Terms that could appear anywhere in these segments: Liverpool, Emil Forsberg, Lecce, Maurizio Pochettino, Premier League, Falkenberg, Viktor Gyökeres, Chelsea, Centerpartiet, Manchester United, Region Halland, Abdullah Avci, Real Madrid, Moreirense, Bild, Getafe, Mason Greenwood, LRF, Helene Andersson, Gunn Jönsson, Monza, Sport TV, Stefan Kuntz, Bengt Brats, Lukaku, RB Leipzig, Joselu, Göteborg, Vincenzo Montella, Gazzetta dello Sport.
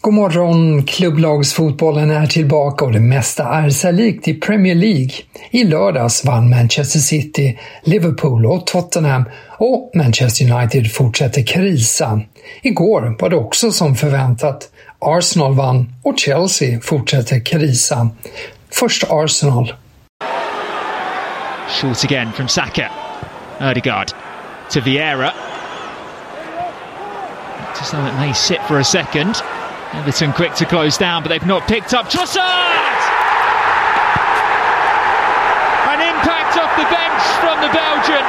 God morgon, klubblagsfotbollen är tillbaka och det mesta är sig likt i Premier League. I lördags vann Manchester City, Liverpool och Tottenham och Manchester United fortsätter krisa. Igår var det också som förväntat. Arsenal vann och Chelsea fortsätter krisa. Först Arsenal. Short again from Saka. Ødegaard to Vieira. Just though it may sit for a second. Everton quick to close down, but they've not picked up Trossard! An impact off the bench from the Belgian.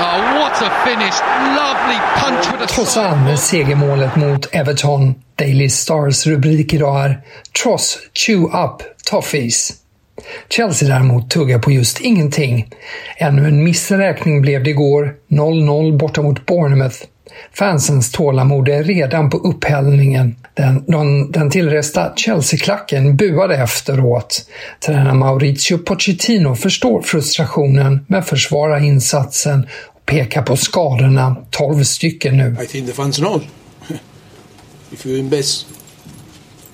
Oh, what a finish! Lovely punch with a... Trossard med segermålet mot Everton. Daily Stars rubrik idag är Tross Chew Up Toffees. Chelsea däremot tuggar på just ingenting. Ännu en missräkning blev det igår, 0-0 borta mot Bournemouth. Fansens tålamod är redan på upphällningen. Den tillresta Chelsea-klacken buade efteråt. Tränare Maurizio Pochettino förstår frustrationen men försvarar insatsen och pekar på skadorna, 12 stycken nu. I think the fans know. If you invest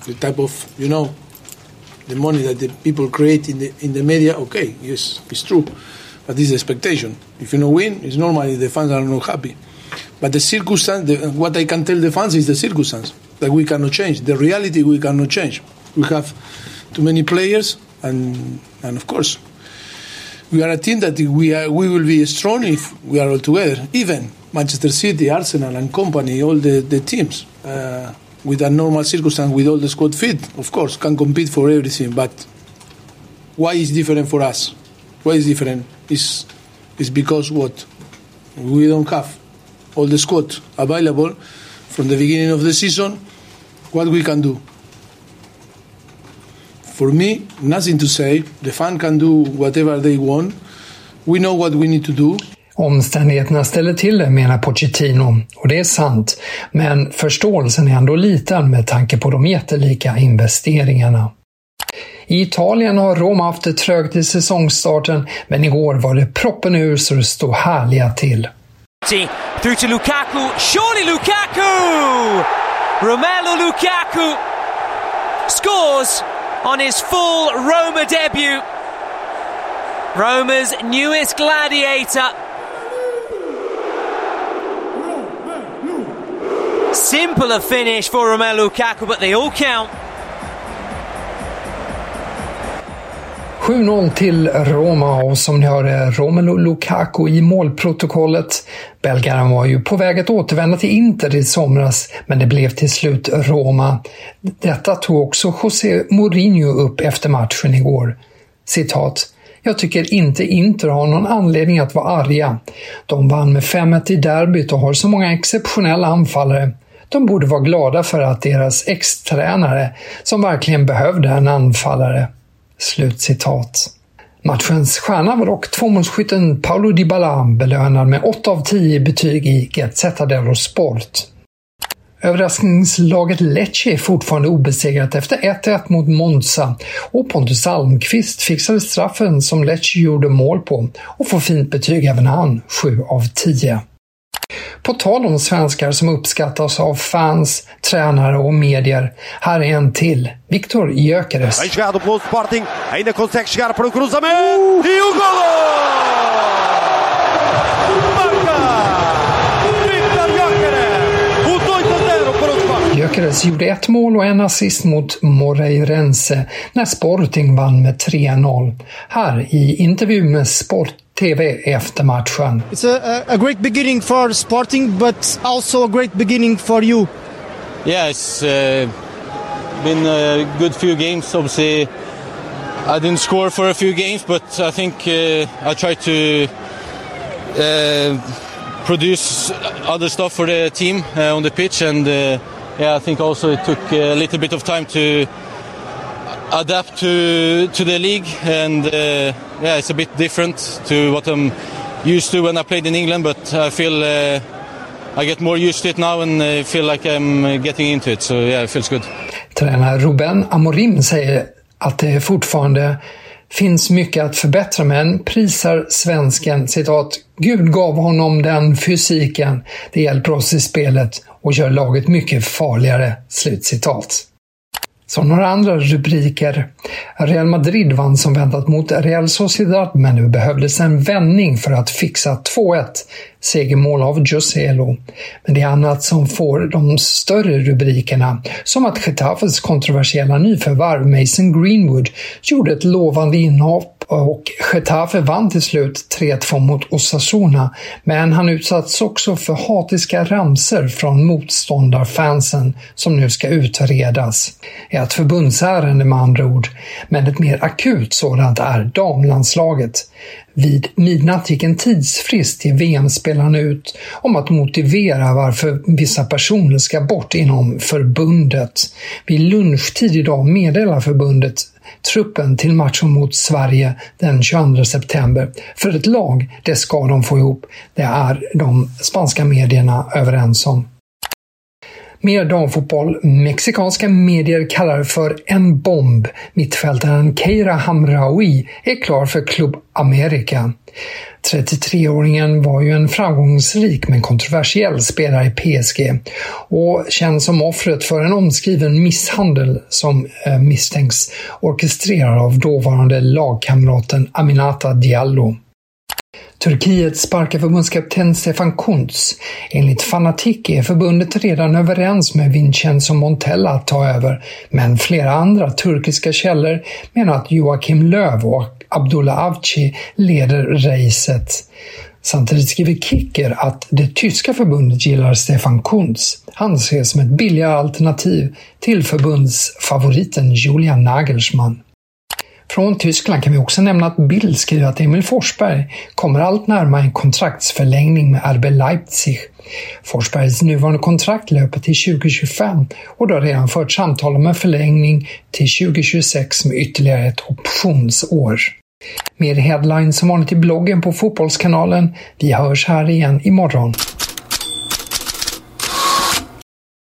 the type of, you know, the money that the people create in the media, okay, yes, it's true. But this is expectation. If you don't win, it's normally the fans are not happy. But the circumstance, what I can tell the fans is the circumstance that we cannot change. The reality we cannot change. We have too many players, and of course, we are a team that we will be strong if we are all together. Even Manchester City, Arsenal, and company, all the teams with a normal circumstance, with all the squad fit, of course, can compete for everything. But why is different for us? Why is different? Is because what we don't have. All the squad available from the beginning of the season, what we can do. For me, nothing to say. The fan can do whatever they want. We know what we need to do. Omständigheterna ställer till det, menar Pochettino. Och det är sant. Men förståelsen är ändå liten med tanke på de jättelika investeringarna. I Italien har Roma haft det trögt i säsongstarten, men igår var det proppen ur så det står härliga till. Through to Lukaku, surely Lukaku! Romelu Lukaku scores on his full Roma debut. Roma's newest gladiator. Simple a finish for Romelu Lukaku, but they all count. 7-0 till Roma och som ni hör Romelu Lukaku i målprotokollet. Belgaren var ju på väg att återvända till Inter i somras men det blev till slut Roma. Detta tog också Jose Mourinho upp efter matchen igår. Citat. Jag tycker inte Inter har någon anledning att vara arga. De vann med 5-1 i derbyt och har så många exceptionella anfallare. De borde vara glada för att deras ex-tränare som verkligen behövde en anfallare. Slutcitat. Matchens stjärna var dock tvåmålsskytten Paolo Dybala, belönad med 8 av 10 betyg i Gazzetta dello Sport. Överraskningslaget Lecce är fortfarande obesegrat efter 1-1 mot Monza och Pontus Almqvist fixade straffen som Lecce gjorde mål på och får fint betyg även han, 7 av 10. På tal om svenskar som uppskattas av fans, tränare och medier. Här är en till, Viktor Gyökeres. Bem jogado pelo Sporting, ainda consegue chegar para o cruzamento e o gol! Viktor Gyökeres, o 2-0 para o Sporting. Gyökeres gjorde ett mål och en assist mot Moreirense när Sporting vann med 3-0. Här i intervju med Sport TV efter matchen. It's a great beginning for Sporting, but also a great beginning for you. Yeah, it's been a good few games. Obviously, I didn't score for a few games, but I think I tried to produce other stuff for the team on the pitch, and yeah, I think also it took a little bit of time to adapt to the league, and yeah, it's a bit different to what I'm used to when I played in England, but I feel I get more used to it now and I feel like I'm getting into it, so yeah, it feels good. Tränare Ruben Amorim säger att det fortfarande finns mycket att förbättra, men prisar svensken, citat, Gud gav honom den fysiken, det hjälper oss i spelet och gör laget mycket farligare, slutcitat. Som några andra rubriker. Real Madrid vann som väntat mot Real Sociedad, men nu behövdes en vändning för att fixa 2-1. Segermål av Joselu. Men det är annat som får de större rubrikerna, som att Getafes kontroversiella nyförvärv Mason Greenwood gjorde ett lovande inhopp och Getafe vann till slut 3-2 mot Osasuna, men han utsatts också för hatiska ramser från motståndarfansen som nu ska utredas. Ett förbundsärende med andra ord, men ett mer akut sådant är damlandslaget. Vid midnatt gick en tidsfrist till VM-spelarna ut om att motivera varför vissa personer ska bort inom förbundet. Vid lunchtid idag meddelar förbundet truppen till matchen mot Sverige den 22 september. För ett lag, det ska de få ihop. Det är de spanska medierna överens om. Mer damfotboll. Mexikanska medier kallar för en bomb. Mittfältaren Keira Hamraoui är klar för Club America. 33-åringen var ju en framgångsrik men kontroversiell spelare i PSG och känns som offret för en omskriven misshandel som misstänks orkestrerad av dåvarande lagkamraten Aminata Diallo. Turkiet sparkar förbundskapten Stefan Kuntz. Enligt Fanatik är förbundet redan överens med Vincenzo Montella att ta över, men flera andra turkiska källor menar att Joakim Löw och Abdullah Avci leder racet. Samtidigt skriver Kicker att det tyska förbundet gillar Stefan Kuntz. Han ses som ett billigare alternativ till förbundsfavoriten Julian Nagelsmann. Från Tyskland kan vi också nämna att Bild skriver att Emil Forsberg kommer allt närmare en kontraktsförlängning med RB Leipzig. Forsbergs nuvarande kontrakt löper till 2025 och då har redan fört samtal om en förlängning till 2026 med ytterligare ett optionsår. Mer headlines som vanligt i bloggen på Fotbollskanalen. Vi hörs här igen imorgon.